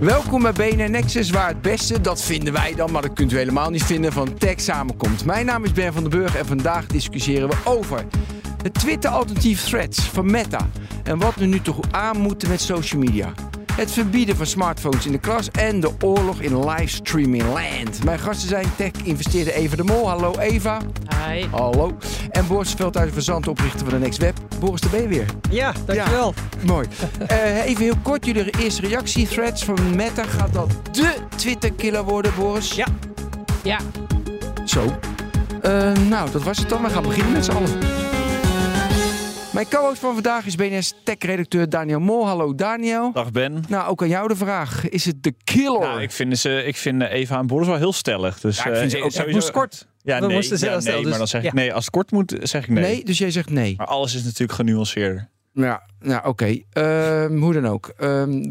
Welkom bij BNR Nexus, waar het beste, dat vinden wij dan, maar dat kunt u helemaal niet vinden, van tech samenkomt. Mijn naam is Ben van der Burg en vandaag discussiëren we over het Twitter-alternatief Threads van Meta en wat we nu toch aan moeten met social media. Het verbieden van smartphones in de klas en de oorlog in livestreaming land. Mijn gasten zijn tech-investeerder Eva de Mol. Hallo Eva. Hi. Hallo. En Boris Veldhuijzen van Zanten, oprichter van de Next Web. Boris, daar ben je weer. Ja, dankjewel. Ja, mooi. Even heel kort, jullie eerste reactie. Threads van Meta, gaat dat de Twitter-killer worden, Boris? Ja. Ja. Zo. Nou, dat was het dan. We gaan beginnen met z'n allen. Mijn co-host van vandaag is BNR's tech-redacteur Daniël Mol. Hallo Daniël. Dag Ben. Nou, ook aan jou de vraag. Is het de killer? Nou, ik vind Eva en Boris wel heel stellig. Dus, ja, ik vind ze ook sowieso... moest kort. Ja, we moesten ze zelf stellen. Maar dan zeg ik nee. Als het kort moet, zeg ik nee. Nee, dus jij zegt nee. Maar alles is natuurlijk genuanceerder. Ja, nou oké. Hoe dan ook.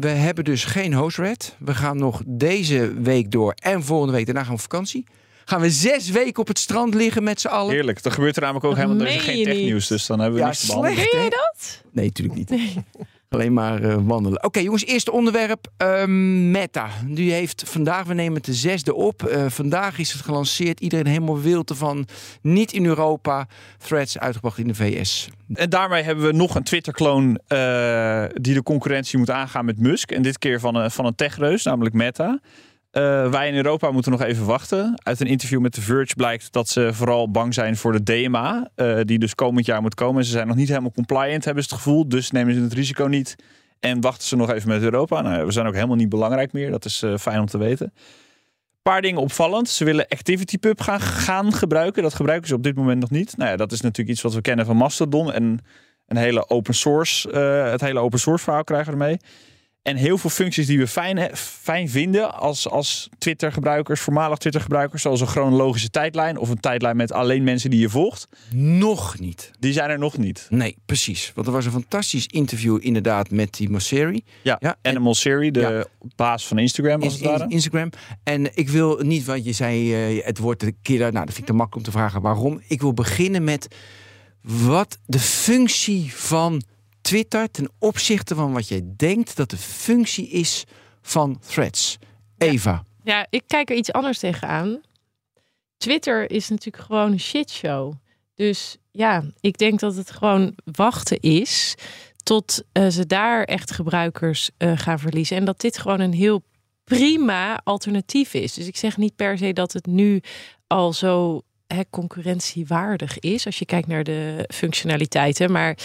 We hebben dus geen host-red. We gaan nog deze week door en volgende week. Daarna gaan we op vakantie. Gaan we 6 weken op het strand liggen met z'n allen. Heerlijk, dan gebeurt er namelijk ook helemaal geen technieuws. Dus dan hebben we niks te behandelen. Kun je dat? Nee, natuurlijk niet. Nee. Alleen maar wandelen. Oké, jongens, eerste onderwerp. Meta. Die heeft vandaag, we nemen het de 6e op. Vandaag is het gelanceerd. Iedereen helemaal wild ervan. Niet in Europa. Threads uitgebracht in de VS. En daarmee hebben we nog een Twitter-kloon die de concurrentie moet aangaan met Musk. En dit keer van een techreus, namelijk Meta. Wij in Europa moeten nog even wachten. Uit een interview met The Verge blijkt dat ze vooral bang zijn voor de DMA. Die dus komend jaar moet komen. Ze zijn nog niet helemaal compliant, hebben ze het gevoel. Dus nemen ze het risico niet. En wachten ze nog even met Europa. Nou, we zijn ook helemaal niet belangrijk meer. Dat is fijn om te weten. Een paar dingen opvallend. Ze willen ActivityPub gaan gebruiken. Dat gebruiken ze op dit moment nog niet. Nou ja, dat is natuurlijk iets wat we kennen van Mastodon. En een hele open source, het hele open source verhaal krijgen we ermee. En heel veel functies die we fijn vinden als Twitter-gebruikers, voormalig Twitter-gebruikers, zoals een chronologische tijdlijn of een tijdlijn met alleen mensen die je volgt. Nog niet. Die zijn er nog niet. Nee, precies. Want er was een fantastisch interview inderdaad met die Mosseri. Ja, Adam Mosseri, de baas van Instagram als het ware. Instagram. En ik wil niet, want je zei het woord de killer. Nou, dat vind ik te makkelijk om te vragen waarom. Ik wil beginnen met wat de functie van Twitter ten opzichte van wat jij denkt dat de functie is van Threads. Eva. Ja, ik kijk er iets anders tegenaan. Twitter is natuurlijk gewoon een shitshow. Dus ja, ik denk dat het gewoon wachten is tot ze daar echt gebruikers gaan verliezen. En dat dit gewoon een heel prima alternatief is. Dus ik zeg niet per se dat het nu al zo concurrentiewaardig is. Als je kijkt naar de functionaliteiten. Maar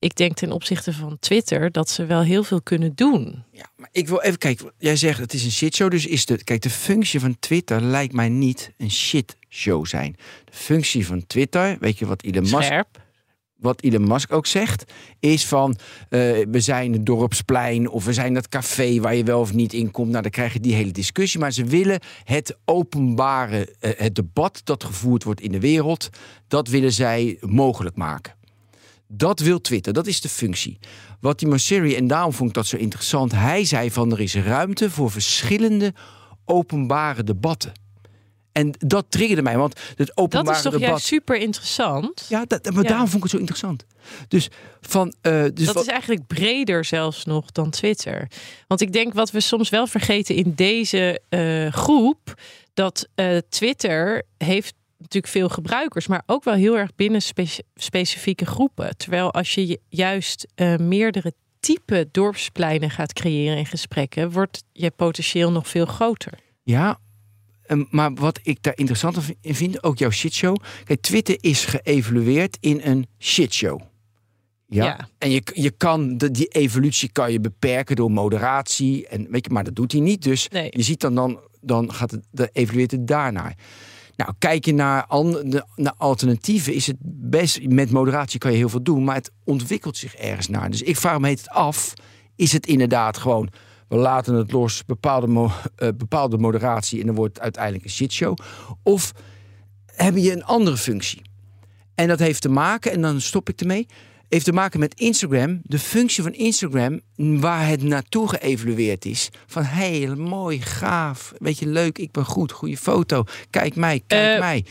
ik denk ten opzichte van Twitter dat ze wel heel veel kunnen doen. Ja, maar ik wil even kijken. Jij zegt het is een shitshow, dus is het... Kijk, de functie van Twitter lijkt mij niet een shitshow zijn. De functie van Twitter, weet je wat Elon Musk... Scherp. Wat Elon Musk ook zegt, is van we zijn het dorpsplein of we zijn dat café waar je wel of niet in komt. Nou, dan krijg je die hele discussie. Maar ze willen het openbare, het debat dat gevoerd wordt in de wereld, dat willen zij mogelijk maken. Dat wil Twitter, dat is de functie. Wat die Mosseri, en daarom vond ik dat zo interessant, hij zei van er is ruimte voor verschillende openbare debatten. En dat triggerde mij, want het openbare debat... Dat is toch juist super interessant? Ja, daarom vond ik het zo interessant. Dus dat is eigenlijk breder zelfs nog dan Twitter. Want ik denk wat we soms wel vergeten in deze groep, dat Twitter heeft natuurlijk veel gebruikers, maar ook wel heel erg binnen specifieke groepen. Terwijl als je juist meerdere type dorpspleinen gaat creëren in gesprekken, wordt je potentieel nog veel groter. Ja, maar wat ik daar interessant in vind, ook jouw shitshow. Kijk, Twitter is geëvalueerd in een shitshow. Ja. En je kan die evolutie kan je beperken door moderatie en weet je, maar dat doet hij niet. Dus nee. Je ziet dan gaat het evalueert het daarnaar. Nou, kijk je naar alternatieven, is het best... Met moderatie kan je heel veel doen, maar het ontwikkelt zich ergens naar. Dus ik vraag me het af, is het inderdaad gewoon... We laten het los, bepaalde moderatie... en dan wordt het uiteindelijk een shitshow. Of heb je een andere functie? En dat heeft te maken, en dan stop ik ermee... heeft te maken met Instagram. De functie van Instagram, waar het naartoe geëvalueerd is. Van heel mooi, gaaf, weet je, leuk, ik ben goed, goede foto. Kijk mij.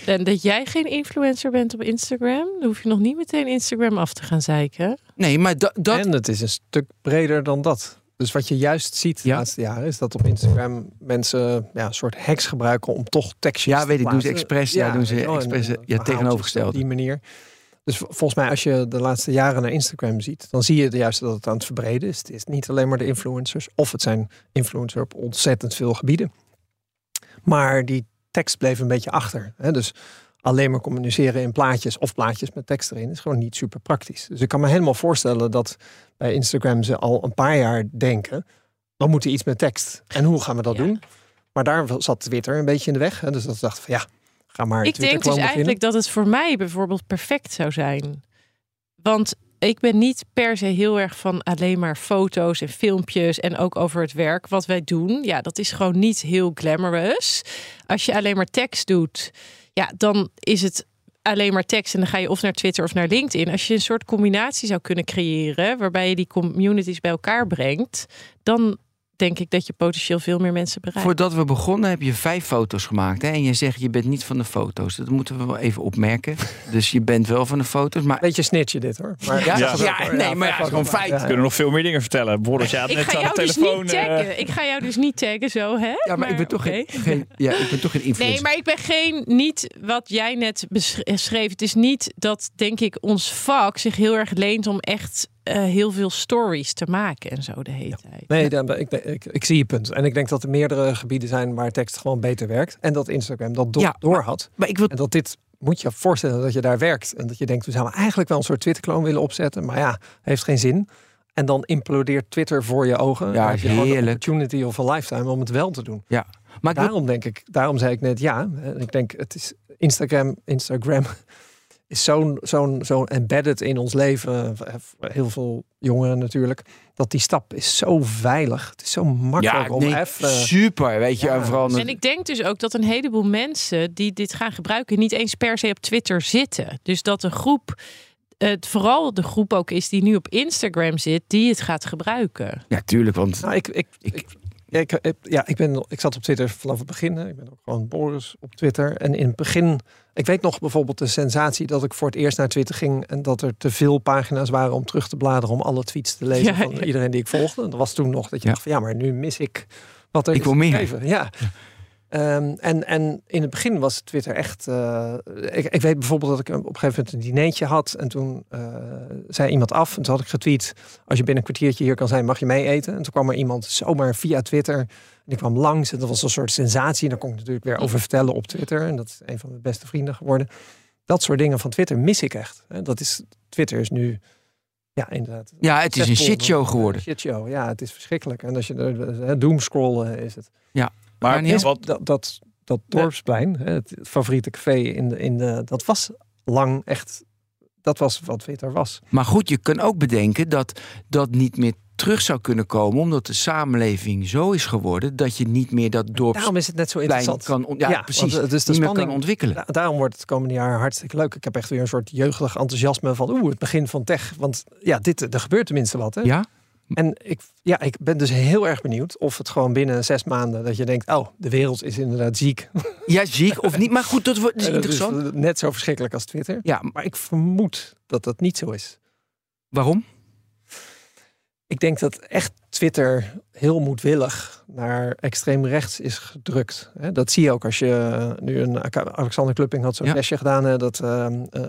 En dat jij geen influencer bent op Instagram, dan hoef je nog niet meteen Instagram af te gaan zeiken. Nee, maar dat... En het is een stuk breder dan dat. Dus wat je juist ziet de laatste jaren is dat op Instagram mensen een soort hacks gebruiken om toch tekstjes te plaatsen. Doen ze expres. Ja, doen ze expres. Ja, tegenovergesteld. Op die manier. Dus volgens mij als je de laatste jaren naar Instagram ziet, dan zie je juist dat het aan het verbreden is. Het is niet alleen maar de influencers. Of het zijn influencers op ontzettend veel gebieden. Maar die tekst bleef een beetje achter. Hè? Dus alleen maar communiceren in plaatjes of plaatjes met tekst erin is gewoon niet super praktisch. Dus ik kan me helemaal voorstellen dat bij Instagram ze al een paar jaar denken, we moeten iets met tekst. En hoe gaan we dat doen? Maar daar zat Twitter een beetje in de weg. Hè? Dus dat ze dachten van ga maar Twitter gewoon beginnen. Ik denk dus eigenlijk dat het voor mij bijvoorbeeld perfect zou zijn. Want ik ben niet per se heel erg van alleen maar foto's en filmpjes en ook over het werk. Wat wij doen, dat is gewoon niet heel glamorous. Als je alleen maar tekst doet, dan is het alleen maar tekst en dan ga je of naar Twitter of naar LinkedIn. Als je een soort combinatie zou kunnen creëren waarbij je die communities bij elkaar brengt, dan denk ik dat je potentieel veel meer mensen bereikt. Voordat we begonnen heb je 5 foto's gemaakt. Hè? En je zegt, je bent niet van de foto's. Dat moeten we wel even opmerken. Dus je bent wel van de foto's. Maar beetje snitje dit hoor. Maar maar het is gewoon feit. We kunnen nog veel meer dingen vertellen. Boris, je had net aan de telefoon. Dus ik ga jou dus niet taggen zo, hè? Ja, maar ik ben toch geen influencer. Nee, maar ik ben niet wat jij net beschreef. Het is niet dat, denk ik, ons vak zich heel erg leent om echt heel veel stories te maken en zo de hele tijd. Nee, ik zie je punt. En ik denk dat er meerdere gebieden zijn waar tekst gewoon beter werkt. En dat Instagram dat doorhad. Maar ik wil... En dat dit, moet je voorstellen dat je daar werkt. En dat je denkt, we zouden eigenlijk wel een soort Twitter-kloon willen opzetten. Maar heeft geen zin. En dan implodeert Twitter voor je ogen. Ja, heb je gewoon de opportunity of a lifetime om het wel te doen. Ja. Maar daarom zei ik net ik denk, het is Instagram... is zo'n embedded in ons leven, heel veel jongeren natuurlijk, dat die stap is zo veilig. Het is zo makkelijk om even... super, weet je. En ik denk dus ook dat een heleboel mensen die dit gaan gebruiken niet eens per se op Twitter zitten. Dus dat een groep, vooral de groep ook is die nu op Instagram zit, die het gaat gebruiken. Ja, tuurlijk, want... Nou, ik zat op Twitter vanaf het begin. Ik ben ook gewoon Boris op Twitter. En in het begin... Ik weet nog bijvoorbeeld de sensatie dat ik voor het eerst naar Twitter ging... en dat er te veel pagina's waren om terug te bladeren... om alle tweets te lezen van iedereen die ik volgde. En dat was toen nog dat je dacht van... maar nu mis ik wat er is gegeven. Ja. En in het begin was Twitter echt... Ik weet bijvoorbeeld dat ik op een gegeven moment een dinertje had... en toen zei iemand af en toen had ik getweet... als je binnen een kwartiertje hier kan zijn, mag je mee eten. En toen kwam er iemand zomaar via Twitter... en die kwam langs en dat was een soort sensatie... en daar kon ik natuurlijk weer over vertellen op Twitter... en dat is een van mijn beste vrienden geworden. Dat soort dingen van Twitter mis ik echt. Twitter is nu... Ja, inderdaad. Ja, het is een shitshow geworden. Shitshow, ja, het is verschrikkelijk. En als je doomscrollen is het... Ja. Maar niet dat dorpsplein, het favoriete café in de, dat was lang echt, dat was wat Twitter was. Maar goed, je kan ook bedenken dat dat niet meer terug zou kunnen komen, omdat de samenleving zo is geworden dat je niet meer dat dorpsplein daarom is het net zo interessant. Precies. Want, dus de spanning kan ontwikkelen. Daarom wordt het komende jaar hartstikke leuk. Ik heb echt weer een soort jeugdig enthousiasme van het begin van tech. Want er gebeurt tenminste wat. Hè? Ja. En ik ben dus heel erg benieuwd of het gewoon binnen 6 maanden... dat je denkt, de wereld is inderdaad ziek. Ja, ziek of niet, maar goed, dat wordt interessant. Dus net zo verschrikkelijk als Twitter. Ja, maar ik vermoed dat dat niet zo is. Waarom? Ik denk dat echt Twitter heel moedwillig naar extreem rechts is gedrukt. Dat zie je ook als je nu Alexander Klupping had zo'n flesje gedaan. Dat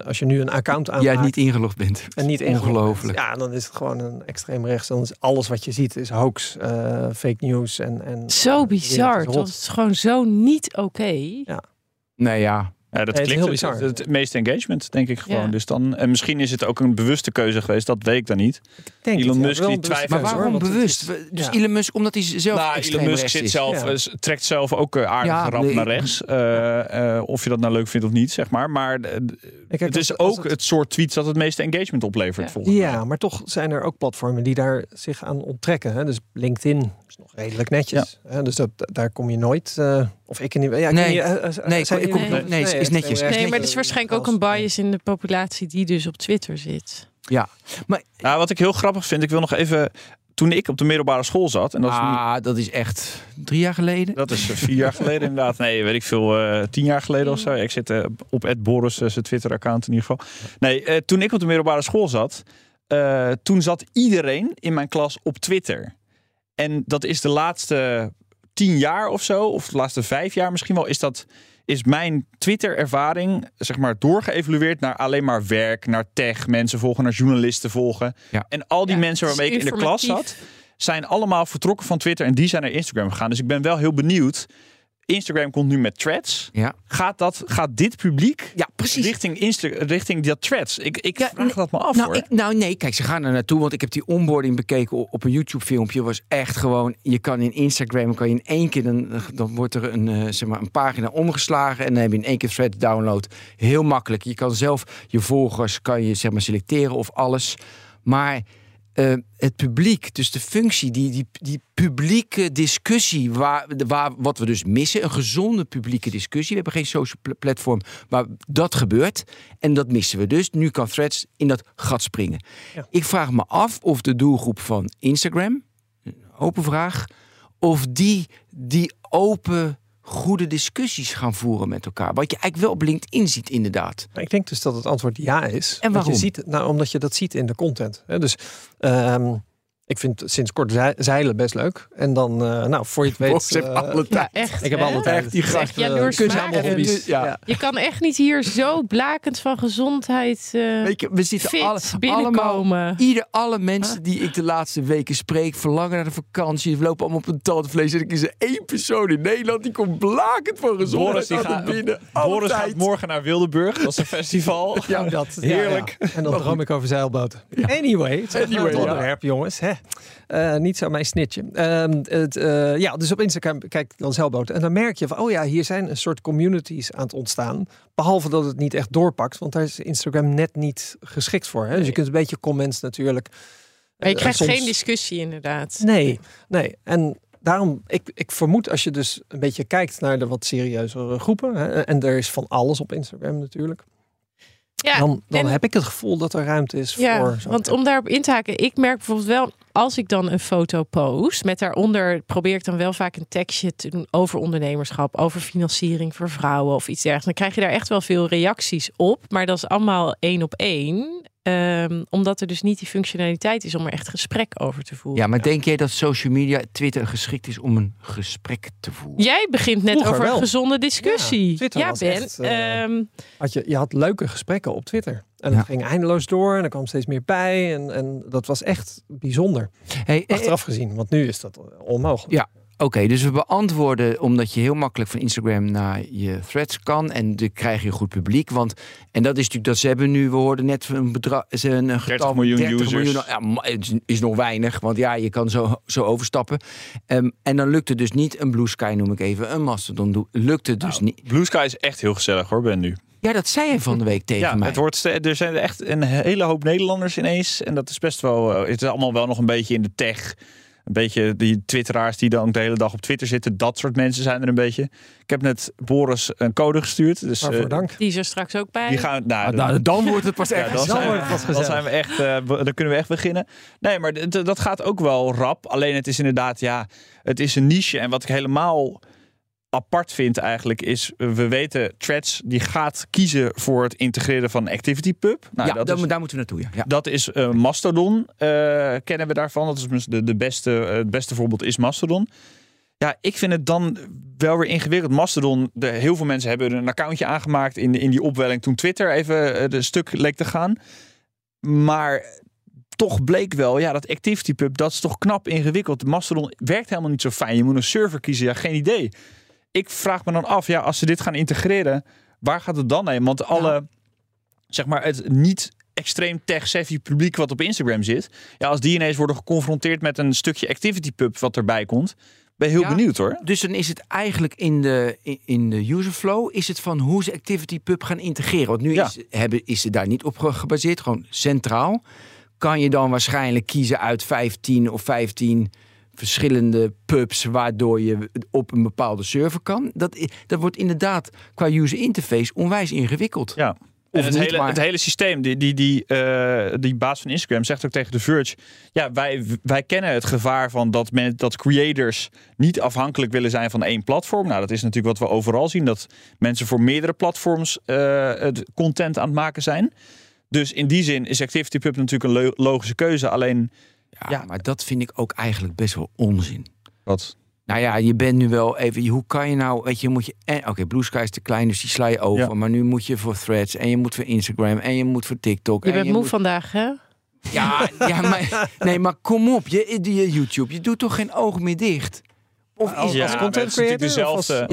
als je nu een account aanmaakt... Jij niet ingelogd bent. En niet ingelogd bent. Ja, dan is het gewoon een extreem rechts. Dan is alles wat je ziet is hoax, fake news. En zo bizar. Dat is gewoon zo niet oké. Ja. Nee, ja... Ja, dat klinkt heel bizar. Het meeste engagement, denk ik gewoon. Ja. Dus dan, en misschien is het ook een bewuste keuze geweest. Dat weet ik dan niet. Elon Musk die twijfelt. Maar waarom bewust? Dus Elon Musk, omdat hij zelf extreem Elon Musk zit zelf, trekt zelf ook aardige ramp naar rechts. Of je dat nou leuk vindt of niet, zeg maar. Maar het is ook het soort tweets dat het meeste engagement oplevert. Ja, volgens mij. Maar toch zijn er ook platformen die daar zich aan onttrekken. Hè? Dus LinkedIn is nog redelijk netjes. Ja. Dus daar kom je nooit... Of ik niet. Ja, nee, het is netjes. Nee, maar het is waarschijnlijk ook een bias in de populatie die dus op Twitter zit. Ja, maar wat ik heel grappig vind, ik wil nog even. Toen ik op de middelbare school zat. En dat dat is echt 3 jaar geleden. Dat is 4 jaar geleden inderdaad. Nee, weet ik veel, 10 jaar geleden of zo. Ik zit op @Boris, zijn Twitter-account in ieder geval. Nee, toen ik op de middelbare school zat, toen zat iedereen in mijn klas op Twitter. En dat is de laatste 10 jaar of zo, of de laatste 5 jaar misschien wel, is mijn Twitter-ervaring, zeg maar, doorgeëvolueerd naar alleen maar werk, naar tech, mensen volgen, naar journalisten volgen. Ja. En al die mensen waarmee ik in de klas zat, zijn allemaal vertrokken van Twitter en die zijn naar Instagram gegaan. Dus ik ben wel heel benieuwd. Instagram komt nu met Threads. Ja. Gaat dit publiek richting dat Threads? Ik vraag dat me af. Kijk, ze gaan er naartoe. Want ik heb die onboarding bekeken op een YouTube-filmpje. Was echt gewoon, je kan in Instagram in één keer, dan wordt er een pagina omgeslagen en dan heb je in één keer Threads download. Heel makkelijk. Je kan zelf je volgers selecteren of alles. Maar het publiek, dus de functie, die publieke discussie, wat we dus missen, een gezonde publieke discussie. We hebben geen social platform waar dat gebeurt en dat missen we dus. Nu kan Threads in dat gat springen. Ja. Ik vraag me af of de doelgroep van Instagram, open vraag, of die open goede discussies gaan voeren met elkaar. Wat je eigenlijk wel op LinkedIn ziet, inderdaad. Nou, ik denk dus dat het antwoord ja is. En waarom? Omdat je dat ziet in de content. Dus ik vind sinds kort zeilen best leuk. En dan, voor je het weet... Boris heeft alle tijd. Echt, ik heb alle tijd. Die graag kunsthandelhobby's. Ja. Je kan echt niet hier zo blakend van gezondheid weet je, we zitten allemaal, alle mensen die ik de laatste weken spreek, verlangen naar de vakantie, lopen allemaal op een tandenvlees. En ik is er 1 persoon in Nederland die komt blakend van gezondheid. Boris gaat morgen naar Wildeburg. Dat is een festival. Ja, dat. Heerlijk. Ja. En dan droom ik over zeilboten. Ja. Anyway, het is een groot onderwerp, jongens. Niet zo mijn snitje. Dus op Instagram kijk ik dan zeilboten. En dan merk je van, hier zijn een soort communities aan het ontstaan. Behalve dat het niet echt doorpakt. Want daar is Instagram net niet geschikt voor. Hè? Dus je kunt een beetje comments natuurlijk. Maar je krijgt soms geen discussie inderdaad. Nee. En daarom, ik vermoed als je dus een beetje kijkt naar de wat serieuzere groepen. Hè? En er is van alles op Instagram natuurlijk. Ja, dan heb ik het gevoel dat er ruimte is voor... Want om daarop in te haken, ik merk bijvoorbeeld wel, als ik dan een foto post, met daaronder probeer ik dan wel vaak een tekstje te doen over ondernemerschap, over financiering voor vrouwen of iets dergelijks. Dan krijg je daar echt wel veel reacties op, maar dat is allemaal 1 op 1. Omdat er dus niet die functionaliteit is om er echt gesprek over te voeren. Ja, maar denk jij dat social media, Twitter, geschikt is om een gesprek te voeren? Jij begint net over een gezonde discussie. Ja, Twitter was echt, je had leuke gesprekken op Twitter. En het ging eindeloos door en er kwam steeds meer bij. En dat was echt bijzonder. Achteraf gezien, want nu is dat onmogelijk. Ja. Oké, dus we beantwoorden, omdat je heel makkelijk van Instagram naar je Threads kan en dan krijg je goed publiek. Want, en dat is natuurlijk dat ze hebben nu, we hoorden net een bedrag, een getal 30 miljoen users. Is nog weinig, want je kan zo overstappen. En dan lukt het dus niet, een Blue Sky noem ik even, een Mastodon lukt het dus niet. Blue Sky is echt heel gezellig hoor, Ben nu. Ja, dat zei hij van de week tegen mij. Er zijn echt een hele hoop Nederlanders ineens en dat is best wel, het is allemaal wel nog een beetje in de tech. Een beetje die twitteraars die dan de hele dag op Twitter zitten. Dat soort mensen zijn er een beetje. Ik heb net Boris een code gestuurd. Dus, waarvoor dank. Die is er straks ook bij. Die gaan, dan wordt het pas echt. Dan kunnen we echt beginnen. Nee, maar dat gaat ook wel rap. Alleen het is inderdaad, het is een niche. En wat ik helemaal apart vind eigenlijk is, we weten Threads die gaat kiezen voor het integreren van ActivityPub. Daar moeten we naartoe. Ja. Dat is Mastodon, kennen we daarvan. Dat is het beste voorbeeld is Mastodon. Ja, ik vind het dan wel weer ingewikkeld. Mastodon, heel veel mensen hebben een accountje aangemaakt in die opwelling toen Twitter even de stuk leek te gaan. Maar toch bleek wel, dat ActivityPub, dat is toch knap ingewikkeld. Mastodon werkt helemaal niet zo fijn. Je moet een server kiezen, geen idee. Ik vraag me dan af, als ze dit gaan integreren, waar gaat het dan heen? Want het niet extreem tech-savvy publiek wat op Instagram zit, als die ineens worden geconfronteerd met een stukje ActivityPub wat erbij komt, ben heel benieuwd hoor. Dus dan is het eigenlijk in de userflow, is het van hoe ze ActivityPub gaan integreren. Want nu is ze daar niet op gebaseerd, gewoon centraal. Kan je dan waarschijnlijk kiezen uit 15 verschillende pubs, waardoor je op een bepaalde server kan. Dat wordt inderdaad qua user interface onwijs ingewikkeld. Ja. En het hele systeem, die baas van Instagram zegt ook tegen The Verge, wij kennen het gevaar van dat creators niet afhankelijk willen zijn van 1 platform. Nou, dat is natuurlijk wat we overal zien, dat mensen voor meerdere platforms content aan het maken zijn. Dus in die zin is ActivityPub natuurlijk een logische keuze, alleen Ja, maar dat vind ik ook eigenlijk best wel onzin. Wat? Nou ja, je bent nu wel even... Hoe kan je nou... Weet je, moet je... Oké, Blue Sky is te klein, dus die sla je over. Ja. Maar nu moet je voor Threads en je moet voor Instagram en je moet voor TikTok. Je bent moe vandaag, hè? Ja, ja, maar... Nee, maar kom op. Je YouTube, je doet toch geen oog meer dicht? Of als content creator? Dezelfde.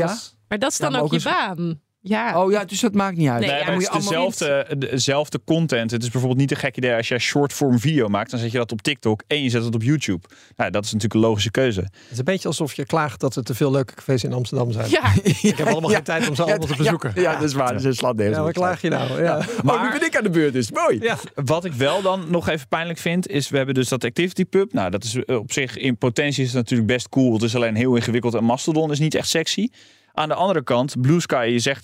Maar dat is dan ook je baan. Ja. Oh ja, dus dat maakt niet uit. Nee, ja, het is dezelfde content. Het is bijvoorbeeld niet een gek idee. Als jij short-form video maakt, dan zet je dat op TikTok en je zet het op YouTube. Nou, dat is natuurlijk een logische keuze. Het is een beetje alsof je klaagt dat er te veel leuke cafés in Amsterdam zijn. Ja. Ik heb allemaal geen tijd om ze allemaal te bezoeken. Ja, dat is waar. Dus het slaat neer. Ja, wat klaag je nou? Ja. Maar nu ben ik aan de beurt, dus mooi. Ja. Wat ik wel dan nog even pijnlijk vind, is we hebben dus dat ActivityPub. Nou, dat is op zich in potentie is het natuurlijk best cool. Het is alleen heel ingewikkeld en Mastodon is niet echt sexy. Aan de andere kant, Blue Sky, je zegt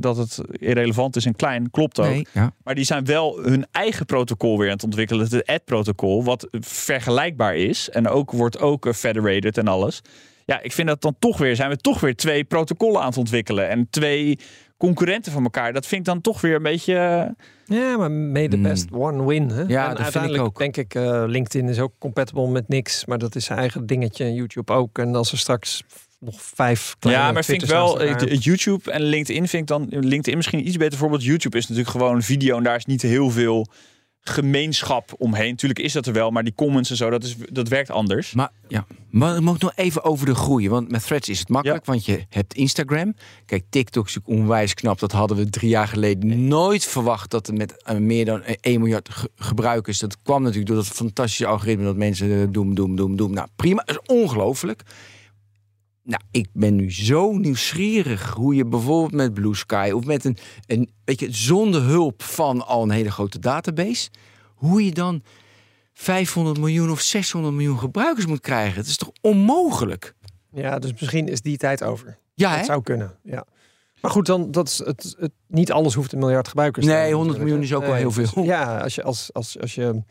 dat het irrelevant is en klein, klopt ook. Nee, ja. Maar die zijn wel hun eigen protocol weer aan het ontwikkelen. Het ad-protocol, wat vergelijkbaar is. En wordt ook federated en alles. Ja, ik vind dat dan toch weer, zijn we toch weer twee protocollen aan het ontwikkelen. En twee concurrenten van elkaar. Dat vind ik dan toch weer een beetje... Ja, maar may the best one win. Hè? Ja, en dat uiteindelijk vind ik ook. Denk ik, LinkedIn is ook compatible met niks. Maar dat is zijn eigen dingetje. En YouTube ook. En als er straks... nog 5 kleine. Ja, maar vind ik wel YouTube en LinkedIn vind ik dan LinkedIn misschien iets beter. Bijvoorbeeld YouTube is natuurlijk gewoon video en daar is niet heel veel gemeenschap omheen. Tuurlijk is dat er wel, maar die comments en zo, dat werkt anders. Maar ja, maar moet ik nog even over de groei, want met Threads is het makkelijk, want je hebt Instagram. Kijk, TikTok is natuurlijk onwijs knap. Dat hadden we 3 jaar geleden nooit verwacht dat er met meer dan 1 miljard gebruikers. Dat kwam natuurlijk door dat fantastische algoritme dat mensen doen. Nou, prima, dat is ongelooflijk. Nou, ik ben nu zo nieuwsgierig hoe je bijvoorbeeld met Blue Sky... of met een weet je, zonder hulp van al een hele grote database... hoe je dan 500 miljoen of 600 miljoen gebruikers moet krijgen. Het is toch onmogelijk? Ja, dus misschien is die tijd over. Ja, dat zou kunnen, ja. Maar goed, dan dat is het niet alles hoeft 1 miljard gebruikers. Nee, 100 miljoen is ook wel heel veel. Ja, als je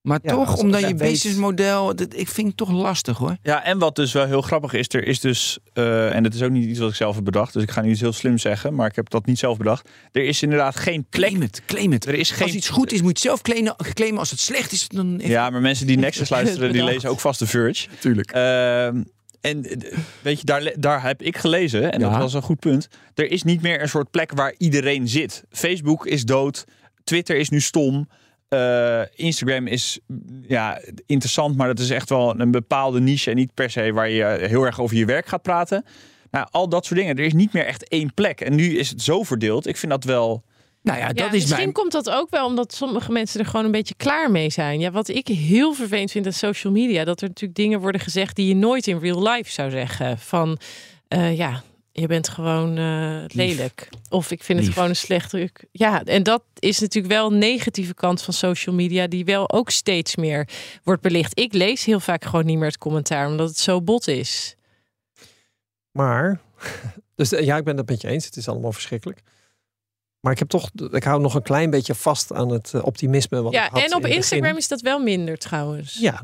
maar ja, toch, omdat je businessmodel... Ik vind het toch lastig, hoor. Ja, en wat dus wel heel grappig is... Er is dus... en dat is ook niet iets wat ik zelf heb bedacht... Dus ik ga nu iets heel slim zeggen... Maar ik heb dat niet zelf bedacht. Er is inderdaad geen... Claim het. Er is geen... Als iets goed is, moet je het zelf claimen. Als het slecht is, dan... Ja, maar mensen die Nexus luisteren... die lezen ook vast The Verge. Tuurlijk. En weet je, daar heb ik gelezen... en dat was een goed punt... Er is niet meer een soort plek waar iedereen zit. Facebook is dood. Twitter is nu stom... Instagram is interessant, maar dat is echt wel een bepaalde niche en niet per se waar je heel erg over je werk gaat praten. Nou, al dat soort dingen. Er is niet meer echt 1 plek. En nu is het zo verdeeld. Ik vind dat wel... Nou ja, dat is misschien komt dat ook wel omdat sommige mensen er gewoon een beetje klaar mee zijn. Ja, wat ik heel vervelend vind aan social media, dat er natuurlijk dingen worden gezegd die je nooit in real life zou zeggen. Van, je bent gewoon lelijk. Of ik vind het gewoon een slecht druk. Ja, en dat is natuurlijk wel een negatieve kant van social media... die wel ook steeds meer wordt belicht. Ik lees heel vaak gewoon niet meer het commentaar... omdat het zo bot is. Maar, dus ja, ik ben dat met je eens. Het is allemaal verschrikkelijk. Maar ik hou nog een klein beetje vast aan het optimisme. Wat ik had en op Instagram is dat wel minder trouwens. Ja,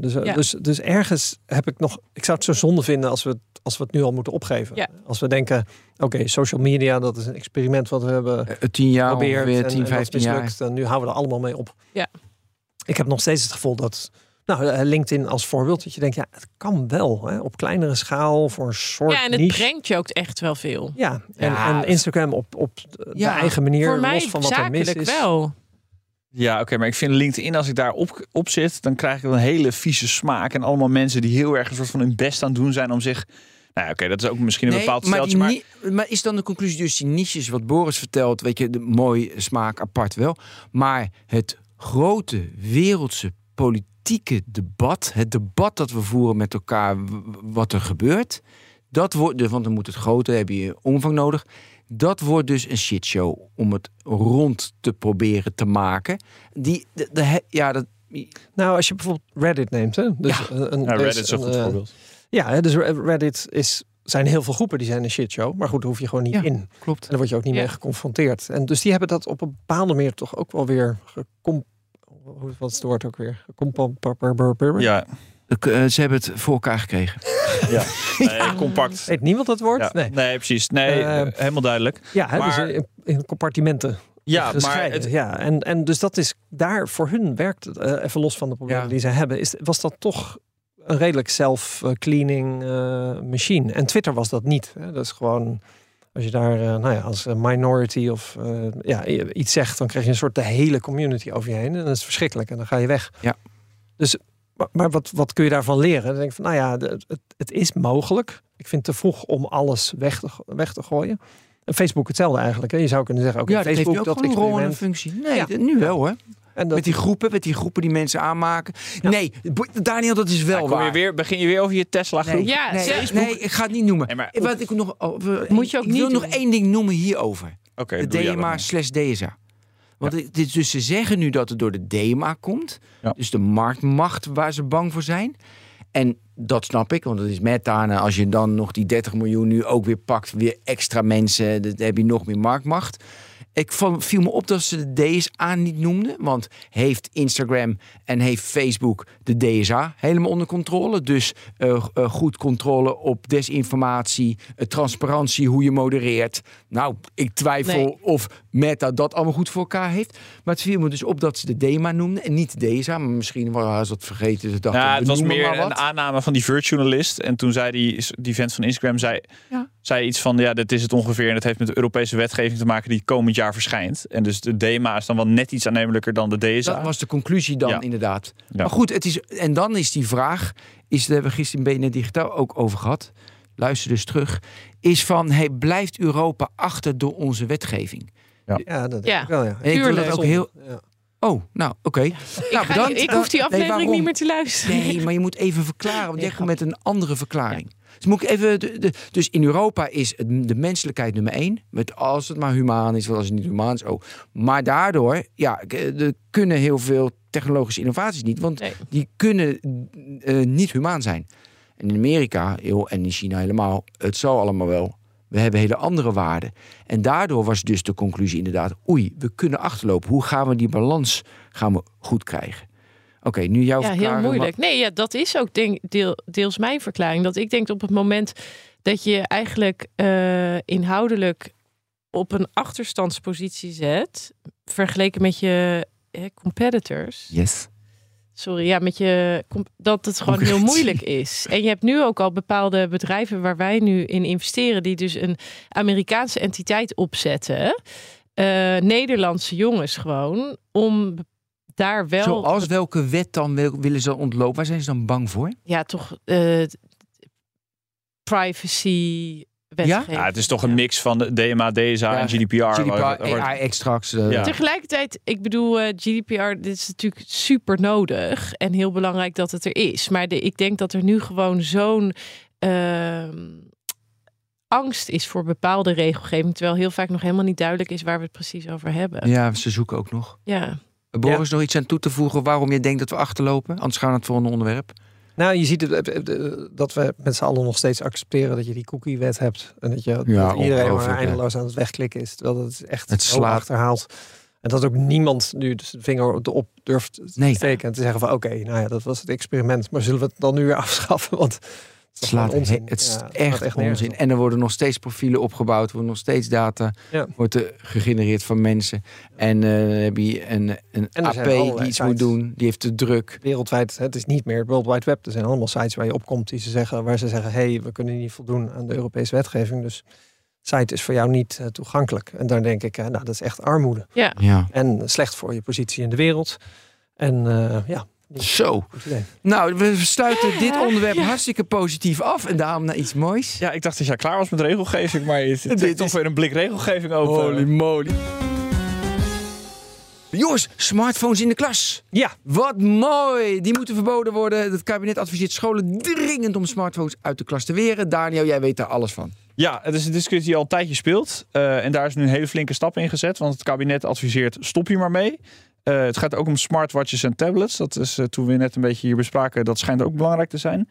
dus ergens heb ik nog... Ik zou het zo zonde vinden als we het nu al moeten opgeven. Ja. Als we denken, oké, social media, dat is een experiment wat we hebben 10 jaar geprobeerd. Ongeveer, 10, 15 jaar. En nu houden we er allemaal mee op. Ja. Ik heb nog steeds het gevoel dat... Nou, LinkedIn als voorbeeld. Dat je denkt, ja, het kan wel. Hè? Op kleinere schaal, voor een soort niche. Ja, en het brengt je ook echt wel veel. Ja, en Instagram op de eigen manier. Voor mij los van wat er mis is. Wel. Ja, oké, maar ik vind LinkedIn, als ik daar op zit... dan krijg ik een hele vieze smaak. En allemaal mensen die heel erg een soort van hun best aan het doen zijn om zich... Nou, oké, dat is ook misschien een bepaald steltje. Maar is dan de conclusie dus die niches wat Boris vertelt... weet je, de mooie smaak apart wel. Maar het grote wereldse politiek... debat, het debat dat we voeren met elkaar, wat er gebeurt, dat wordt, want dan moet het grote, heb je omvang nodig, dat wordt dus een shitshow om het rond te proberen te maken. Nou, als je bijvoorbeeld Reddit neemt, hè? Reddit is een goed voorbeeld. Ja, dus Reddit zijn heel veel groepen die zijn een shitshow, maar goed, daar hoef je gewoon niet in. Klopt. En daar word je ook niet mee geconfronteerd. En dus die hebben dat op een bepaalde manier toch ook wel weer wat is het woord ook weer? Ja. Ze hebben het voor elkaar gekregen. Ja. Nee, compact. Weet niemand dat woord? Ja. Nee, precies. Nee, helemaal duidelijk. Ja, maar... dus in compartimenten. Ja, maar het... ja. En dus dat is daar voor hun werkt het, even los van de problemen die zij hebben. Was dat toch een redelijk self-cleaning machine? En Twitter was dat niet. Hè? Dat is gewoon. Als je daar als minority of iets zegt, dan krijg je een soort de hele community over je heen. En dat is verschrikkelijk. En dan ga je weg. Ja. Dus, maar wat kun je daarvan leren? Dan denk ik van, het is mogelijk. Ik vind het te vroeg om alles weg te gooien. En Facebook hetzelfde eigenlijk. Hè? Je zou kunnen zeggen, Facebook heeft ook dat gewoon een rol en een functie. Nee, nu wel, hè? En dat... Met die groepen die mensen aanmaken. Ja. Nee, Daniël, dat is wel waar. Begin je weer over je Tesla-groep? Nee, ik ga het niet noemen. Nee, maar... Ik wil nog één ding noemen hierover. Okay, de DMA/DSA. Want ze zeggen nu dat het door de DMA komt. Ja. Dus de marktmacht waar ze bang voor zijn. En dat snap ik, want dat is Meta. En als je dan nog die 30 miljoen nu ook weer pakt, weer extra mensen, dan heb je nog meer marktmacht. Ik viel me op dat ze de DSA niet noemden. Want heeft Instagram en heeft Facebook de DSA helemaal onder controle? Dus goed controle op desinformatie, transparantie, hoe je modereert. Nou, ik twijfel of Meta dat allemaal goed voor elkaar heeft. Maar het viel me dus op dat ze de DMA noemden en niet de DSA. Maar misschien was dat vergeten. Ze dachten, het was meer een aanname van die Verge-journalist. En toen zei die vent van Instagram zei iets van, dit is het ongeveer. En dat heeft met de Europese wetgeving te maken die komend jaar verschijnt. En dus de DMA is dan wel net iets aannemelijker dan de DSA. Dat was de conclusie dan inderdaad. Ja. Maar goed, dan is die vraag, daar hebben we gisteren in BNR Digitaal ook over gehad. Luister dus terug. Is van, blijft Europa achter door onze wetgeving? Ja, dat denk ik wel, ja. En ik wil dat ook heel... Ja. Oh, nou, oké. Ik hoef die aflevering niet meer te luisteren. Nee, maar je moet even verklaren. Want jij komt met een andere verklaring. Ja. Dus moet ik even... Dus in Europa is de menselijkheid nummer 1. Met als het maar humaan is, of als het niet humaan is. Oh. Maar daardoor, er kunnen heel veel technologische innovaties niet. Want die kunnen niet humaan zijn. En in Amerika en in China helemaal. Het zal allemaal wel. We hebben hele andere waarden. En daardoor was dus de conclusie inderdaad... we kunnen achterlopen. Hoe gaan we die balans goed krijgen? Oké, nu jouw verklaring. Heel moeilijk. Maar... Nee, dat is ook deels mijn verklaring. Dat ik denk op het moment dat je eigenlijk inhoudelijk... op een achterstandspositie zet... vergeleken met je competitors... Yes. Sorry, met je... dat het gewoon heel moeilijk is. En je hebt nu ook al bepaalde bedrijven waar wij nu in investeren... die dus een Amerikaanse entiteit opzetten. Nederlandse jongens gewoon. Om daar wel... Zoals welke wet dan willen ze ontlopen? Waar zijn ze dan bang voor? Ja, toch... privacy... Ja? Het is toch een mix van de DMA, DSA en GDPR. AI-extracts. Tegelijkertijd, ik bedoel, GDPR, dit is natuurlijk super nodig. En heel belangrijk dat het er is. Maar ik denk dat er nu gewoon zo'n angst is voor bepaalde regelgeving. Terwijl heel vaak nog helemaal niet duidelijk is waar we het precies over hebben. Ja, ze zoeken ook nog. Ja. Boris, nog iets aan toe te voegen waarom je denkt dat we achterlopen? Anders gaan we het volgende onderwerp. Nou, je ziet dat we met z'n allen nog steeds accepteren dat je die cookie-wet hebt. En dat iedereen maar eindeloos aan het wegklikken is. Terwijl dat is echt heel achterhaald. En dat ook niemand nu de vinger erop durft te steken. En te zeggen van dat was het experiment. Maar zullen we het dan nu weer afschaffen? Want het slaat onzin. Het is echt onzin. En er worden nog steeds profielen opgebouwd. Er wordt nog steeds data gegenereerd van mensen. En heb je een AP die iets moet doen. Die heeft de druk. Wereldwijd, het is niet meer het World Wide Web. Er zijn allemaal sites waar je opkomt die waar ze zeggen... we kunnen niet voldoen aan de Europese wetgeving. Dus site is voor jou niet toegankelijk. En daar denk ik, dat is echt armoede. Ja. En slecht voor je positie in de wereld. En Zo. Nou, we sluiten dit onderwerp hartstikke positief af. En daarom naar iets moois. Ja, ik dacht dat jij klaar was met regelgeving. Maar dit is toch weer een blik regelgeving over. Holy moly. Jongens, smartphones in de klas. Ja. Wat mooi. Die moeten verboden worden. Het kabinet adviseert scholen dringend om smartphones uit de klas te weren. Daniël, jij weet daar alles van. Ja, het is een discussie die al een tijdje speelt. En daar is nu een hele flinke stap in gezet. Want het kabinet adviseert, stop hier maar mee. Het gaat ook om smartwatches en tablets. Dat is toen we net een beetje hier bespraken. Dat schijnt ook belangrijk te zijn.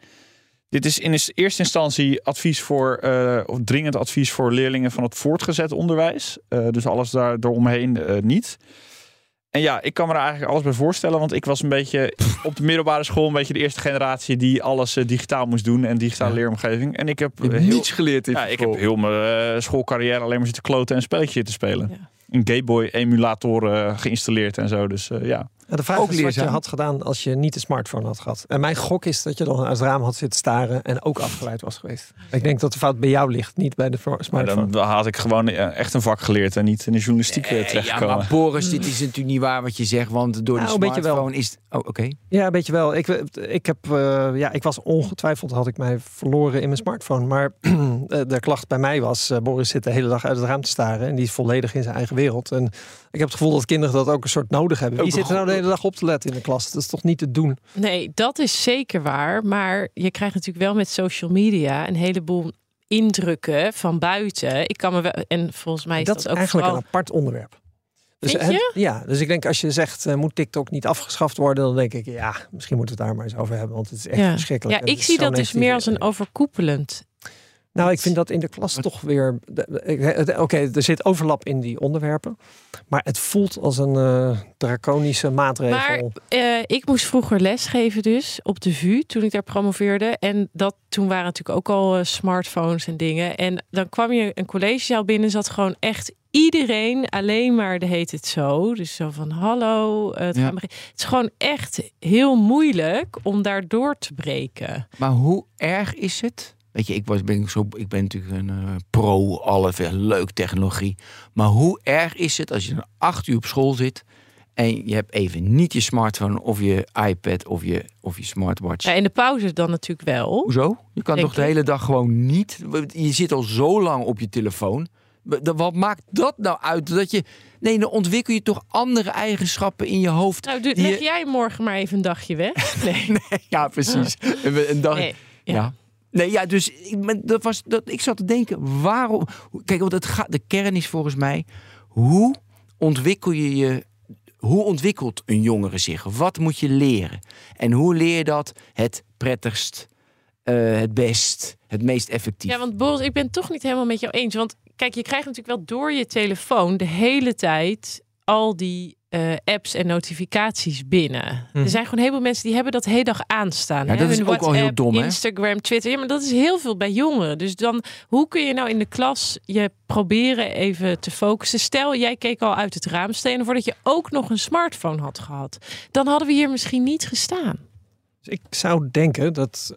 Dit is in eerste instantie advies of dringend advies voor leerlingen van het voortgezet onderwijs. Dus alles daar eromheen niet. En ik kan me er eigenlijk alles bij voorstellen. Want ik was een beetje op de middelbare school... een beetje de eerste generatie die alles digitaal moest doen... en digitale leeromgeving. En ik heb niets geleerd. Ik heb heel mijn schoolcarrière alleen maar zitten kloten... en spelletjes te spelen. Ja. een Game Boy emulator geïnstalleerd en zo. Dus ja. De vraag ook is wat je had gedaan als je niet een smartphone had gehad. En mijn gok is dat je dan uit het raam had zitten staren en ook afgeleid was geweest. Ik denk dat de fout bij jou ligt, niet bij de smartphone. Dan had ik gewoon echt een vak geleerd en niet in de journalistiek terechtgekomen. Ja, maar Boris, dit is natuurlijk niet waar wat je zegt, want door de smartphone is... Oh, oké. Ja, een beetje wel. Ik was ongetwijfeld, had ik mij verloren in mijn smartphone. Maar de klacht bij mij was, Boris zit de hele dag uit het raam te staren en die is volledig in zijn eigen wereld. En ik heb het gevoel dat kinderen dat ook een soort nodig hebben. Die zitten nou de hele dag op te letten in de klas. Dat is toch niet te doen? Nee, dat is zeker waar. Maar je krijgt natuurlijk wel met social media een heleboel indrukken van buiten. Ik kan me wel, en volgens mij is dat ook eigenlijk vooral... een apart onderwerp. Dus ik denk als je zegt, moet TikTok niet afgeschaft worden? Dan denk ik, ja, misschien moeten we het daar maar eens over hebben. Want het is echt verschrikkelijk. Ja, ik zie dat dus meer als een overkoepelend... Nou, ik vind dat in de klas toch weer... Oké, er zit overlap in die onderwerpen. Maar het voelt als een draconische maatregel. Maar ik moest vroeger lesgeven dus op de VU toen ik daar promoveerde. En toen waren natuurlijk ook al smartphones en dingen. En dan kwam je een collegezaal binnen, zat gewoon echt... Iedereen alleen maar, heet het zo. Dus zo van, hallo. Het is gewoon echt heel moeilijk om daar door te breken. Maar hoe erg is het? Weet je, ik ben natuurlijk een pro, leuk technologie. Maar hoe erg is het als je 8 uur op school zit... en je hebt even niet je smartphone of je iPad of je smartwatch. Ja, in de pauze dan natuurlijk wel. Hoezo? Je kan toch de hele dag gewoon niet... Je zit al zo lang op je telefoon... Wat maakt dat nou uit? Dan ontwikkel je toch andere eigenschappen in je hoofd. Nou, leg jij morgen maar even een dagje weg. Nee, ja, precies. Een dag. Nee, ja. Ja. Nee, ja, dus ik zat te denken, waarom... Kijk, want de kern is volgens mij... Hoe ontwikkelt een jongere zich? Wat moet je leren? En hoe leer je dat het prettigst, het best, het meest effectief? Ja, want Boris, ik ben toch niet helemaal met jou eens, want... Kijk, je krijgt natuurlijk wel door je telefoon de hele tijd al die apps en notificaties binnen. Er zijn gewoon heel veel mensen die hebben dat hele dag aanstaan. Ja, hè? Dat is ook al heel dom, hè? Instagram, Twitter. Ja, maar dat is heel veel bij jongeren. Dus dan, hoe kun je nou in de klas je proberen even te focussen? Stel, jij keek al uit het raam stenen voordat je ook nog een smartphone had gehad. Dan hadden we hier misschien niet gestaan. Dus ik zou denken dat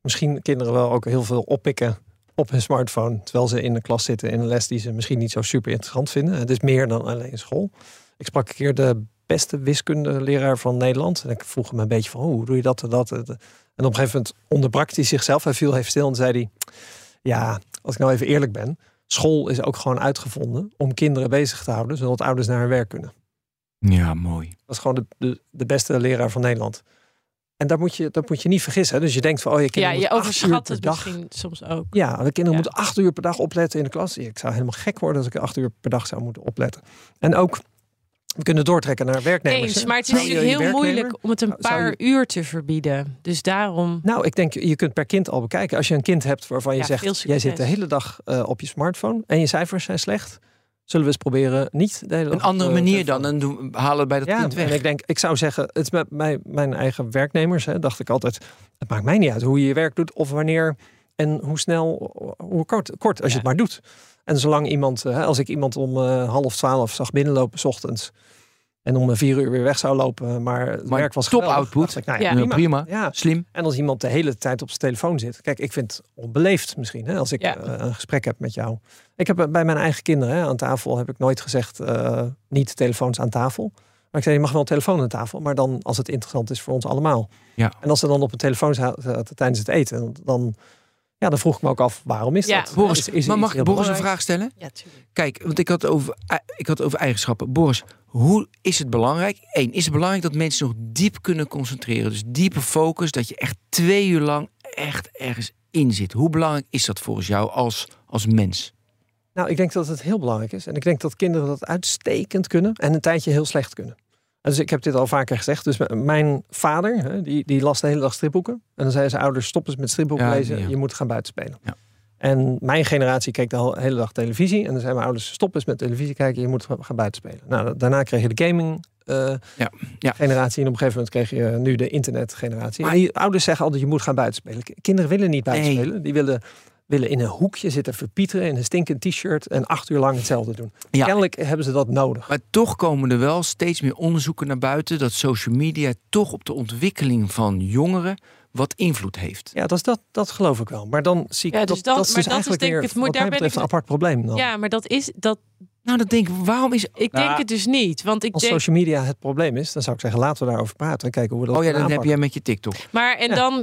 misschien kinderen wel ook heel veel oppikken op hun smartphone, terwijl ze in de klas zitten in een les die ze misschien niet zo super interessant vinden. Het is meer dan alleen school. Ik sprak een keer de beste wiskundeleraar van Nederland en ik vroeg hem een beetje van hoe doe je dat en dat. En op een gegeven moment onderbrak hij zichzelf. Hij viel even stil en zei hij, ja, als ik nou even eerlijk ben, school is ook gewoon uitgevonden om kinderen bezig te houden, zodat ouders naar hun werk kunnen. Ja, mooi. Dat is gewoon de beste leraar van Nederland. En dat moet je niet vergissen. Hè? Dus je denkt van, oh, je kinderen moeten 8 uur per dag. Misschien soms ook. Ja, de kinderen moeten 8 uur per dag opletten in de klas. Ik zou helemaal gek worden als ik 8 uur per dag zou moeten opletten. En ook, we kunnen doortrekken naar werknemers. Eens, maar het is natuurlijk heel moeilijk om het een paar uur te verbieden. Dus daarom... Nou, ik denk, je kunt per kind al bekijken. Als je een kind hebt waarvan je zegt, jij zit de hele dag op je smartphone en je cijfers zijn slecht... Zullen we eens proberen niet de hele dag... Een andere manier dan, en halen we bij dat kind weg. En ik zou zeggen, het is bij mijn eigen werknemers, hè, dacht ik altijd... Het maakt mij niet uit hoe je je werk doet of wanneer en hoe snel, hoe kort als je het maar doet. En zolang iemand, als ik iemand om 11:30 zag binnenlopen 's ochtends... en om 4 uur weer weg zou lopen, maar het werk was top geweldig, output. Ik, prima. Ja. Slim. En als iemand de hele tijd op zijn telefoon zit. Kijk, ik vind het onbeleefd misschien, hè, als ik een gesprek heb met jou. Ik heb bij mijn eigen kinderen aan tafel heb ik nooit gezegd... niet telefoons aan tafel. Maar ik zei, je mag wel een telefoon aan tafel... maar dan als het interessant is voor ons allemaal. Ja. En als ze dan op een telefoon zaten tijdens het eten... dan vroeg ik me ook af, waarom is dat? Boris, maar mag ik Boris een vraag stellen? Ja, tuurlijk. Kijk, want ik had over eigenschappen. Boris, hoe is het belangrijk? Eén, is het belangrijk dat mensen nog diep kunnen concentreren? Dus diepe focus, dat je echt 2 uur lang echt ergens in zit. Hoe belangrijk is dat volgens jou als mens? Nou, ik denk dat het heel belangrijk is. En ik denk dat kinderen dat uitstekend kunnen en een tijdje heel slecht kunnen. Dus ik heb dit al vaker gezegd. Dus mijn vader, die las de hele dag stripboeken. En dan zeiden zijn ouders, stop eens met stripboeken lezen. Je moet gaan buitenspelen. Ja. En mijn generatie keek de hele dag televisie. En dan zeiden mijn ouders, stop eens met televisie kijken. Je moet gaan buitenspelen. Nou, daarna kreeg je de gaming generatie. En op een gegeven moment kreeg je nu de internetgeneratie. Maar ouders zeggen altijd, je moet gaan buitenspelen. Kinderen willen niet buitenspelen. Die willen... willen in een hoekje zitten verpieteren in een stinkend t-shirt en 8 uur lang hetzelfde doen. Ja. Kennelijk hebben ze dat nodig. Maar toch komen er wel steeds meer onderzoeken naar buiten dat social media toch op de ontwikkeling van jongeren wat invloed heeft. Ja, dat geloof ik wel. Maar dan zie ik dat is eigenlijk een apart probleem. Dan. Ja, maar dat is... Ik denk het dus niet. Want als social media het probleem is, dan zou ik zeggen, laten we daarover praten en kijken hoe we dat aanpakken. Heb jij met je TikTok. Dan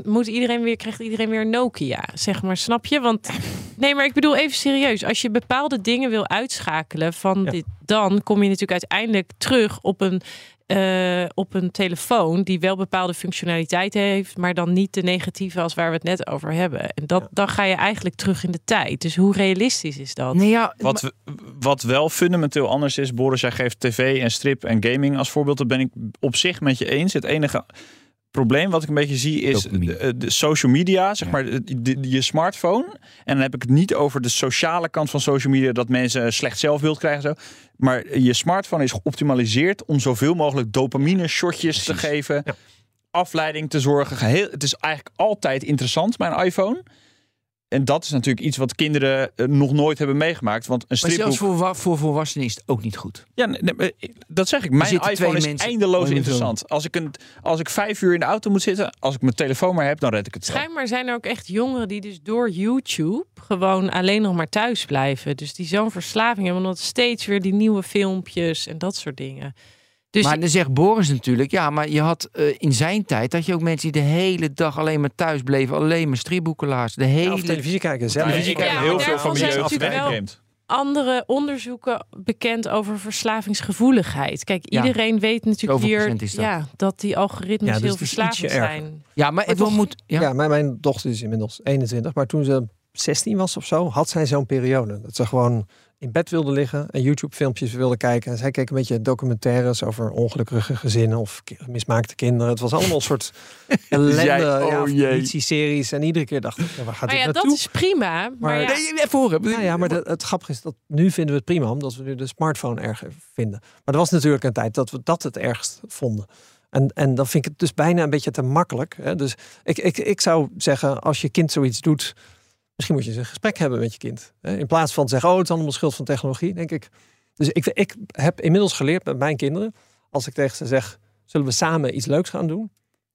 krijgt iedereen weer Nokia, zeg maar, snap je? Want nee, maar ik bedoel even serieus. Als je bepaalde dingen wil uitschakelen van dit, dan kom je natuurlijk uiteindelijk terug op een telefoon die wel bepaalde functionaliteiten heeft, maar dan niet de negatieve als waar we het net over hebben. En dan ga je eigenlijk terug in de tijd. Dus hoe realistisch is dat? Nee, ja, wat wel fundamenteel anders is, Boris, jij geeft tv en strip en gaming als voorbeeld. Dat ben ik op zich met je eens. Het enige probleem wat ik een beetje zie is de social media, zeg maar, je smartphone. En dan heb ik het niet over de sociale kant van social media, dat mensen slecht zelfbeeld krijgen zo. Maar je smartphone is geoptimaliseerd om zoveel mogelijk dopamine-shotjes te geven, afleiding te zorgen. Het is eigenlijk altijd interessant, mijn iPhone. En dat is natuurlijk iets wat kinderen nog nooit hebben meegemaakt. Want een stripboek... Maar zelfs voor volwassenen is het ook niet goed. Ja, nee, dat zeg ik. Mijn iPhone is eindeloos interessant. Als ik 5 uur in de auto moet zitten, als ik mijn telefoon maar heb, dan red ik het. Schijnbaar zijn er ook echt jongeren die dus door YouTube gewoon alleen nog maar thuis blijven. Dus die zo'n verslaving hebben, omdat steeds weer die nieuwe filmpjes en dat soort dingen. Dus maar dan zegt Boris natuurlijk, ja, maar je had in zijn tijd dat je ook mensen die de hele dag alleen maar thuis bleven, alleen maar stripboeken lazen, de hele televisie kijken zelf. Heel veel van je jeugd weggeneemd. Andere onderzoeken bekend over verslavingsgevoeligheid. Kijk, iedereen weet natuurlijk hier dat die algoritmes dus heel verslavend zijn. Ja, maar het moet. Ja. Mijn dochter is inmiddels 21, maar toen ze 16 was of zo, had zij zo'n periode dat ze gewoon in bed wilde liggen en YouTube-filmpjes wilde kijken. En zij keek een beetje documentaires over ongelukkige gezinnen of mismaakte kinderen. Het was allemaal een soort politie-series. En iedere keer dacht ik, waar gaat dit naartoe? Dat is prima. Maar maar het grappige is dat nu vinden we het prima, omdat we nu de smartphone erger vinden. Maar er was natuurlijk een tijd dat we dat het ergst vonden. En dan vind ik het dus bijna een beetje te makkelijk. Hè? Dus ik zou zeggen, als je kind zoiets doet, misschien moet je eens een gesprek hebben met je kind. In plaats van te zeggen, het is allemaal schuld van technologie, denk ik. Dus ik heb inmiddels geleerd met mijn kinderen, als ik tegen ze zeg, zullen we samen iets leuks gaan doen?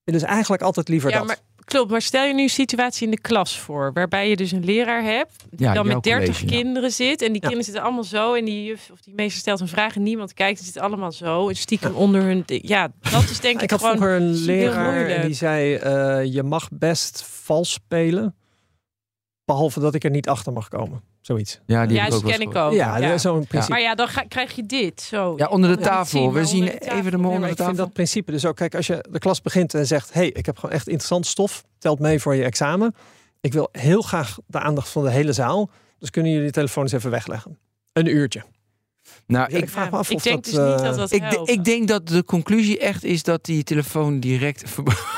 En dus eigenlijk altijd liever dat. Maar, klopt, maar stel je nu een situatie in de klas voor, waarbij je dus een leraar hebt, die dan met 30 kinderen zit. En die kinderen zitten allemaal zo. En die juf of die meester stelt een vraag en niemand kijkt. Ze zitten allemaal zo. En stiekem onder hun... Ja, dat is denk ik gewoon... Ik had vroeger een leraar en die zei, je mag best vals spelen, behalve dat ik er niet achter mag komen. Zoiets. Ja, die ken ik ook. Ja, zo'n principe. Maar dan krijg je dit. Zo. Ja, onder de tafel. We zien even de mol onder de tafel. Ik vind dat principe dus ook. Kijk, als je de klas begint en zegt, hey, ik heb gewoon echt interessant stof. Telt mee voor je examen. Ik wil heel graag de aandacht van de hele zaal. Dus kunnen jullie de telefoon eens even wegleggen. Een uurtje. Nou, ik vraag me af of dat... Ik denk dat de conclusie echt is dat die telefoon direct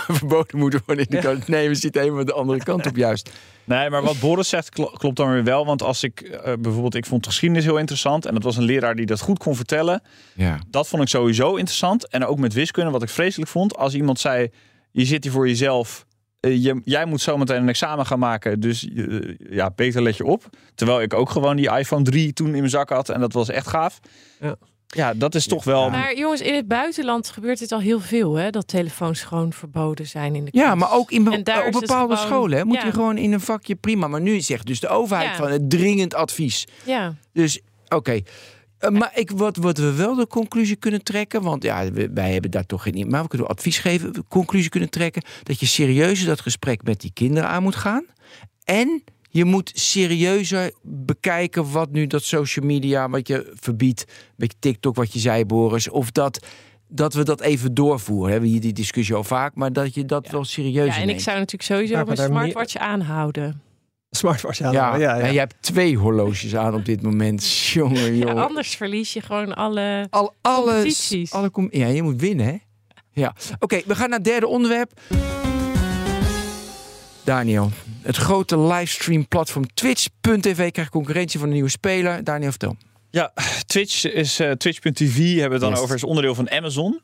verboden moet worden in de kant. Nee, we zitten helemaal de andere kant op juist. Nee, maar wat Boris zegt klopt dan weer wel. Want als ik bijvoorbeeld, ik vond geschiedenis heel interessant. En dat was een leraar die dat goed kon vertellen. Ja. Dat vond ik sowieso interessant. En ook met wiskunde, wat ik vreselijk vond. Als iemand zei, je zit hier voor jezelf. Jij moet zometeen een examen gaan maken. Dus beter let je op. Terwijl ik ook gewoon die iPhone 3 toen in mijn zak had. En dat was echt gaaf. Ja. Ja, dat is toch wel... Maar jongens, in het buitenland gebeurt dit al heel veel, hè? Dat telefoons gewoon verboden zijn in de klas. Ja, maar ook in op bepaalde scholen. Hè? Moet je gewoon in een vakje prima. Maar nu zegt dus de overheid van het dringend advies. Ja. Dus, oké. Maar wat we wel de conclusie kunnen trekken, want wij hebben daar toch geen... Maar we kunnen advies geven, conclusie kunnen trekken, dat je serieuzer dat gesprek met die kinderen aan moet gaan. En je moet serieuzer bekijken wat nu dat social media, wat je verbiedt, met TikTok, wat je zei, Boris, of dat we dat even doorvoeren. We hebben hier die discussie al vaak, maar dat je dat wel serieus neemt. Ja, en ik zou natuurlijk sowieso mijn smartwatch aanhouden. Smartwatch aan. Ja. En je hebt 2 horloges aan op dit moment. Jongen. Ja, anders verlies je gewoon alle competities. Je moet winnen, hè? Ja. Oké, we gaan naar het derde onderwerp. Daniël, het grote livestream platform Twitch.tv krijgt concurrentie van een nieuwe speler. Daniël, vertel. Ja, Twitch is Twitch.tv hebben we dan over. Is onderdeel van Amazon.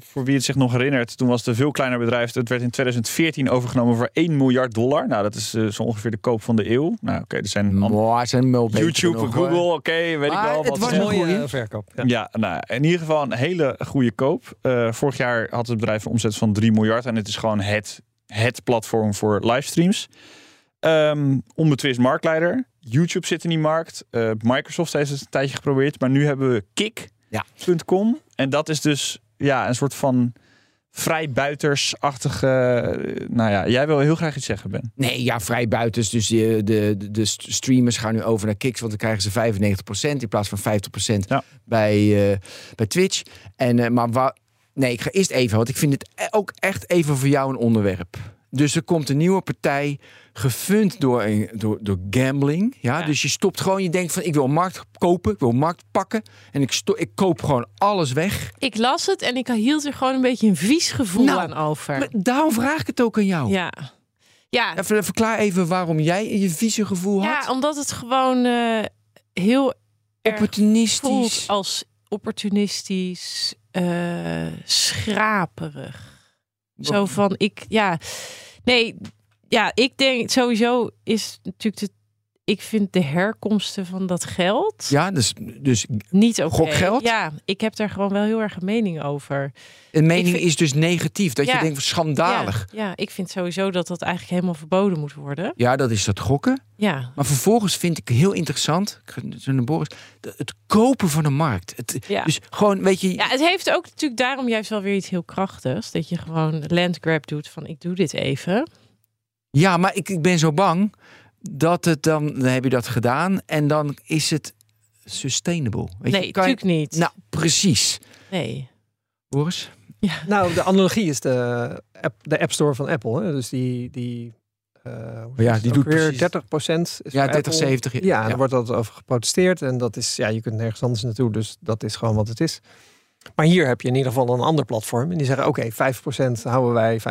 Voor wie het zich nog herinnert, toen was het een veel kleiner bedrijf. Het werd in 2014 overgenomen voor $1 miljard. Nou, dat is zo ongeveer de koop van de eeuw. Nou, oké, er zijn YouTube, Google, oké, weet ik wel. Het was een mooie verkoop. Ja. Nou, in ieder geval een hele goede koop. Vorig jaar had het bedrijf een omzet van $3 miljard. En het is gewoon het platform voor livestreams. Onbetwist marktleider. YouTube zit in die markt. Microsoft heeft het een tijdje geprobeerd. Maar nu hebben we Kick.com. Ja. En dat is dus een soort van vrijbuitersachtige... Nou ja, jij wil heel graag iets zeggen, Ben. Nee, ja, vrijbuiters. Dus de streamers gaan nu over naar Kick. Want dan krijgen ze 95% in plaats van 50% bij Twitch. Nee, ik ga eerst even... Want ik vind het ook echt even voor jou een onderwerp. Dus er komt een nieuwe partij... gefund door gambling. Ja? Dus je stopt gewoon, je denkt van... ik wil markt kopen, ik wil markt pakken... en ik koop gewoon alles weg. Ik las het en ik hield er gewoon een beetje een vies gevoel aan over. Maar daarom vraag ik het ook aan jou. Ja. Verklaar even waarom jij je vieze gevoel had. Ja, omdat het gewoon heel opportunistisch voelt als opportunistisch, schraperig. Zo van, ik denk sowieso is natuurlijk ik vind de herkomsten van dat geld. Ja, dus niet oké. Gokgeld? Ja, ik heb daar gewoon wel heel erg een mening over. Een mening is dus negatief. Dat je denkt, schandalig. Ja, ik vind sowieso dat eigenlijk helemaal verboden moet worden. Ja, dat is dat gokken. Ja. Maar vervolgens vind ik heel interessant, Boris, het kopen van de markt. Dus gewoon, weet je... Ja, het heeft ook natuurlijk daarom juist wel weer iets heel krachtigs. Dat je gewoon landgrab doet van, ik doe dit even. Ja, maar ik ben zo bang... dat het dan heb je dat gedaan en dan is het sustainable. Nee, natuurlijk niet. Nou, precies. Nee. Boris? Ja. Nou, de analogie is de App Store van Apple. Hè? Dus die doet weer 30%. Is ja, 30-70. Ja, ja, daar wordt altijd over geprotesteerd en dat is, je kunt nergens anders naartoe. Dus dat is gewoon wat het is. Maar hier heb je in ieder geval een ander platform. En die zeggen, oké, 5% houden wij, 95%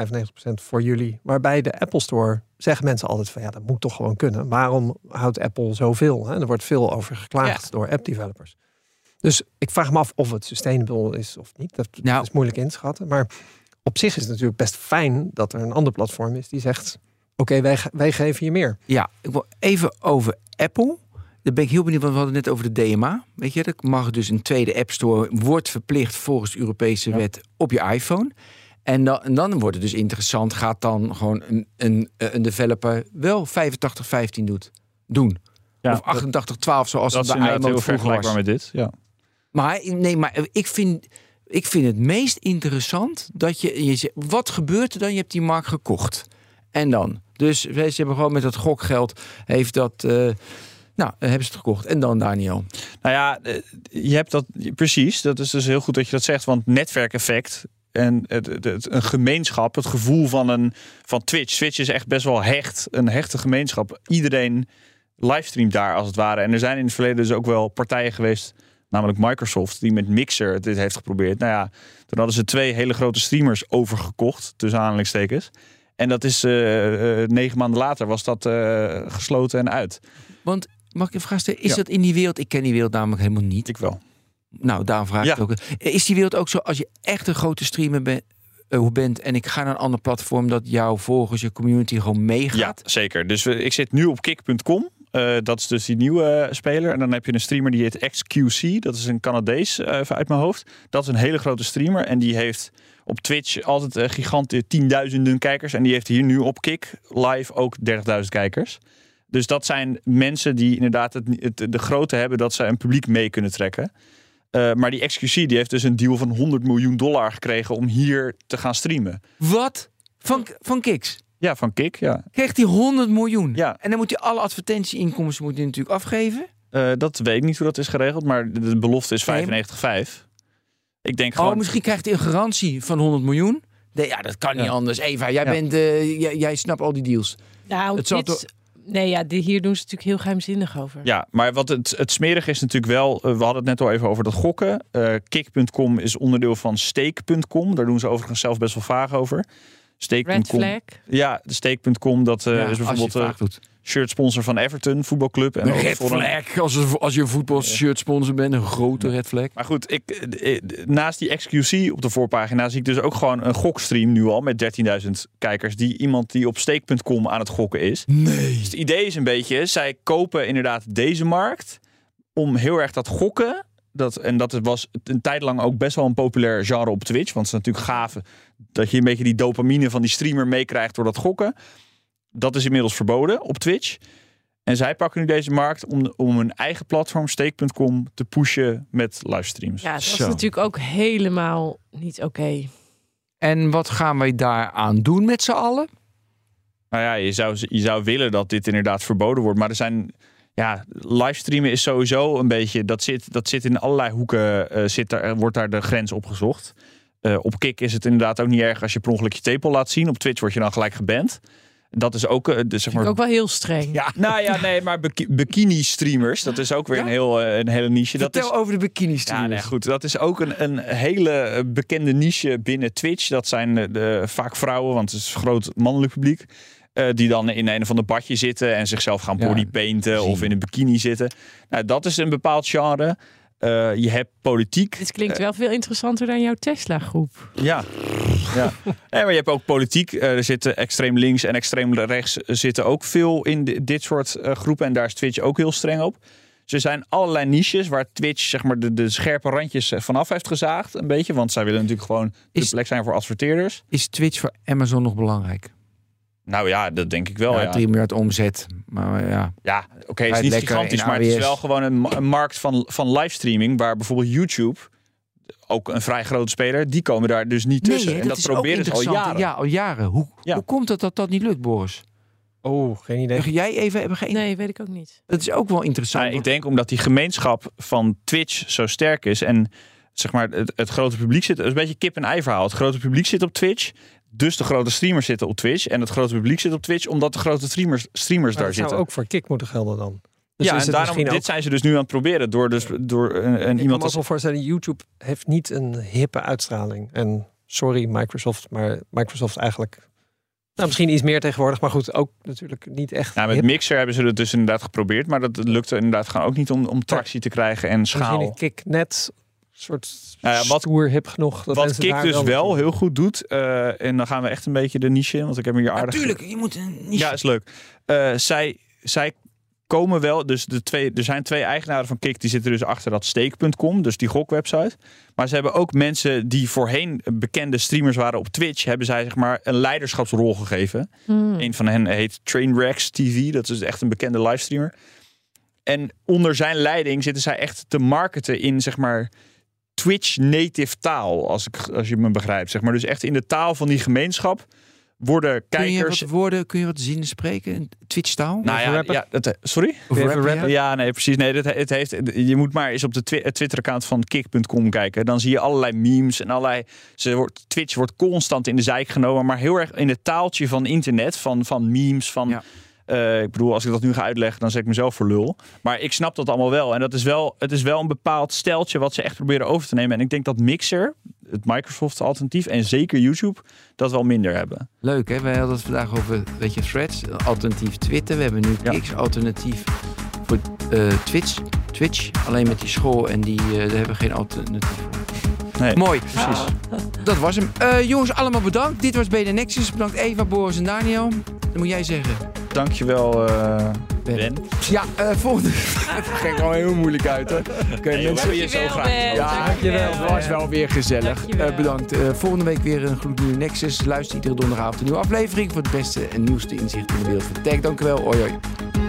voor jullie. Waarbij de Apple Store zeggen mensen altijd van... dat moet toch gewoon kunnen. Waarom houdt Apple zoveel? Hè? Er wordt veel over geklaagd door app-developers. Dus ik vraag me af of het sustainable is of niet. Dat is moeilijk in te schatten. Maar op zich is het natuurlijk best fijn... dat er een ander platform is die zegt... oké, wij geven je meer. Ja, ik wil even over Apple... Dan ben ik heel benieuwd, want we hadden het net over de DMA. Weet je, dat mag dus een tweede App Store... wordt verplicht volgens de Europese wet op je iPhone. En dan wordt het dus interessant... gaat dan gewoon een developer wel 85-15 doen. Ja, of 88-12, zoals dat bij iemand heel vergelijkbaar met dit. Ja. Maar, ik vind het meest interessant... dat je zegt, wat gebeurt er dan? Je hebt die markt gekocht. En dan? Dus ze hebben gewoon met dat gokgeld... heeft dat... hebben ze het gekocht. En dan, Daniel? Nou ja, je hebt dat... Precies, dat is dus heel goed dat je dat zegt. Want netwerkeffect en een gemeenschap... het gevoel van Twitch. Twitch is echt best wel hecht. Een hechte gemeenschap. Iedereen livestreamt daar als het ware. En er zijn in het verleden dus ook wel partijen geweest... namelijk Microsoft, die met Mixer dit heeft geprobeerd. Nou ja, toen hadden ze 2 hele grote streamers overgekocht. Tussen aanhalingstekens. En dat is 9 maanden later was dat gesloten en uit. Want... Mag ik je vragen stellen, is dat in die wereld... Ik ken die wereld namelijk helemaal niet. Ik wel. Nou, daarom vraag ik het ook. Is die wereld ook zo, als je echt een grote streamer bent... en ik ga naar een ander platform... dat jou volgens je community gewoon meegaat? Ja, zeker. Dus ik zit nu op Kick.com. Dat is dus die nieuwe speler. En dan heb je een streamer die heet XQC. Dat is een Canadees, even uit mijn hoofd. Dat is een hele grote streamer. En die heeft op Twitch altijd gigantische 10.000 kijkers. En die heeft hier nu op Kick live ook 30.000 kijkers. Dus dat zijn mensen die inderdaad de grootte hebben... dat ze een publiek mee kunnen trekken. Maar die XQC die heeft dus een deal van $100 miljoen gekregen... om hier te gaan streamen. Wat? Van Kick? Ja, van Kick, ja. Krijgt hij $100 miljoen? Ja. En dan moet hij alle advertentieinkomsten moet hij natuurlijk afgeven? Dat weet ik niet hoe dat is geregeld, maar de belofte is 95,5. Ik denk gewoon... misschien krijgt hij een garantie van $100 miljoen? Nee, ja, dat kan niet anders. Eva, jij bent... jij snapt al die deals. Nou, het zal Nee, hier doen ze natuurlijk heel geheimzinnig over. Ja, maar wat het smerige is natuurlijk wel... we hadden het net al even over dat gokken. Kick.com is onderdeel van Stake.com. Daar doen ze overigens zelf best wel vaag over. Stake.com. Red flag. Ja, Stake.com, dat is bijvoorbeeld... shirt sponsor van Everton, voetbalclub. En een red flag als je een voetbalshirt sponsor bent. Een grote red flag. Maar goed, naast die XQC op de voorpagina zie ik dus ook gewoon een gokstream nu al met 13.000 kijkers. Die iemand die op Stake.com aan het gokken is. Nee. Dus het idee is een beetje, zij kopen inderdaad deze markt om heel erg dat gokken. Dat was een tijd lang ook best wel een populair genre op Twitch. Want het is natuurlijk gaaf dat je een beetje die dopamine van die streamer meekrijgt door dat gokken. Dat is inmiddels verboden op Twitch. En zij pakken nu deze markt om hun eigen platform, Stake.com, te pushen met livestreams. Ja, dat is natuurlijk ook helemaal niet oké. En wat gaan wij daaraan doen met z'n allen? Nou ja, je zou willen dat dit inderdaad verboden wordt. Maar er zijn... Ja, livestreamen is sowieso een beetje... Dat zit in allerlei hoeken, wordt daar de grens op gezocht. Op Kick is het inderdaad ook niet erg als je per ongeluk je tepel laat zien. Op Twitch word je dan gelijk geband. Dat is ook... ook wel heel streng. Ja, nou ja, nee, maar bikini-streamers, dat is ook weer een hele niche. Vertel over de bikini-streamers. Ja, nee, goed. Dat is ook een hele bekende niche binnen Twitch. Dat zijn vaak vrouwen, want het is een groot mannelijk publiek. Die dan in een of ander badje zitten en zichzelf gaan bodypainten of in een bikini zitten. Nou, dat is een bepaald genre. Je hebt politiek. Dit klinkt wel veel interessanter dan jouw Tesla-groep. Ja. Ja. Maar je hebt ook politiek. Er zitten extreem links en extreem rechts zitten ook veel in dit soort groepen. En daar is Twitch ook heel streng op. Dus er zijn allerlei niches waar Twitch zeg maar de scherpe randjes vanaf heeft gezaagd. Een beetje, want zij willen natuurlijk gewoon de plek zijn voor adverteerders. Is Twitch voor Amazon nog belangrijk? Nou ja, dat denk ik wel. Ja, 3 miljard omzet. Maar ja, oké, het is niet gigantisch, maar het is wel gewoon een markt van livestreaming, waar bijvoorbeeld YouTube, ook een vrij grote speler, die komen daar dus niet tussen. Hè, en dat proberen ze al jaren. Ja, al jaren. Hoe komt het dat niet lukt, Boris? Oh, geen idee. Jij even geen... Nee, weet ik ook niet. Dat is ook wel interessant. Nou, ik denk omdat die gemeenschap van Twitch zo sterk is en zeg maar het grote publiek zit, dat is een beetje kip-en-ei verhaal. Het grote publiek zit op Twitch. Dus de grote streamers zitten op Twitch. En het grote publiek zit op Twitch. Omdat de grote streamers daar zitten. Dat zou ook voor Kick moeten gelden dan. Dus ja, en daarom, dit ook... zijn ze dus nu aan het proberen. Door iemand... Ik kan me wel voorstellen, YouTube heeft niet een hippe uitstraling. En sorry Microsoft, maar Microsoft eigenlijk... Nou, misschien iets meer tegenwoordig, maar goed, ook natuurlijk niet echt. Nou, met Mixer hebben ze het dus inderdaad geprobeerd. Maar dat lukte inderdaad gewoon ook niet om tractie te krijgen en schaal. Misschien Kick net... Een soort stoer hip genoeg. Wat Kick dus wel heel goed doet. En dan gaan we echt een beetje de niche in. Want ik heb hier aardig... Natuurlijk, je moet een niche. Ja, is leuk. Zij komen wel... Dus er zijn 2 eigenaren van Kick. Die zitten dus achter dat Stake.com. Dus die gokwebsite. Maar ze hebben ook mensen die voorheen bekende streamers waren op Twitch. Hebben zij zeg maar een leiderschapsrol gegeven. Hmm. Een van hen heet Trainwrecks TV. Dat is echt een bekende livestreamer. En onder zijn leiding zitten zij echt te marketen in zeg maar... Twitch-native taal, als je me begrijpt. Zeg maar. Dus echt in de taal van die gemeenschap worden kijkers... Kun je wat zinnen spreken? Twitch-taal? Nou ja, sorry? Over ja, nee, precies. Nee, het heeft, je moet maar eens op de Twitter-account van Kick.com kijken. Dan zie je allerlei memes en allerlei... Twitch wordt constant in de zeik genomen, maar heel erg in het taaltje van internet, van memes, van... Ja. Ik bedoel, als ik dat nu ga uitleggen, dan zet ik mezelf voor lul. Maar ik snap dat allemaal wel. En het is wel een bepaald steltje wat ze echt proberen over te nemen. En ik denk dat Mixer, het Microsoft-alternatief en zeker YouTube, dat wel minder hebben. Leuk, hè? Wij hadden het vandaag over, weet je, Threads, alternatief Twitter. We hebben nu X, alternatief voor Twitch. Alleen met die school en die hebben geen alternatief. Nee. Mooi, precies. Ah. Dat was hem. Jongens, allemaal bedankt. Dit was BNR Nexus. Bedankt Eva, Boris en Daniel. Dat moet jij zeggen. Dankjewel, Ben. Ja, volgende. Het ging gewoon heel moeilijk uit, hè? Okay, nee, mensen je zo graag. Ben. Ja, dankjewel. Het was wel weer gezellig. Bedankt. Volgende week weer een gloednieuwe Nexus. Luister iedere donderdagavond een nieuwe aflevering voor het beste en nieuwste inzicht in de wereld van tech. Dankjewel. Oi, oi.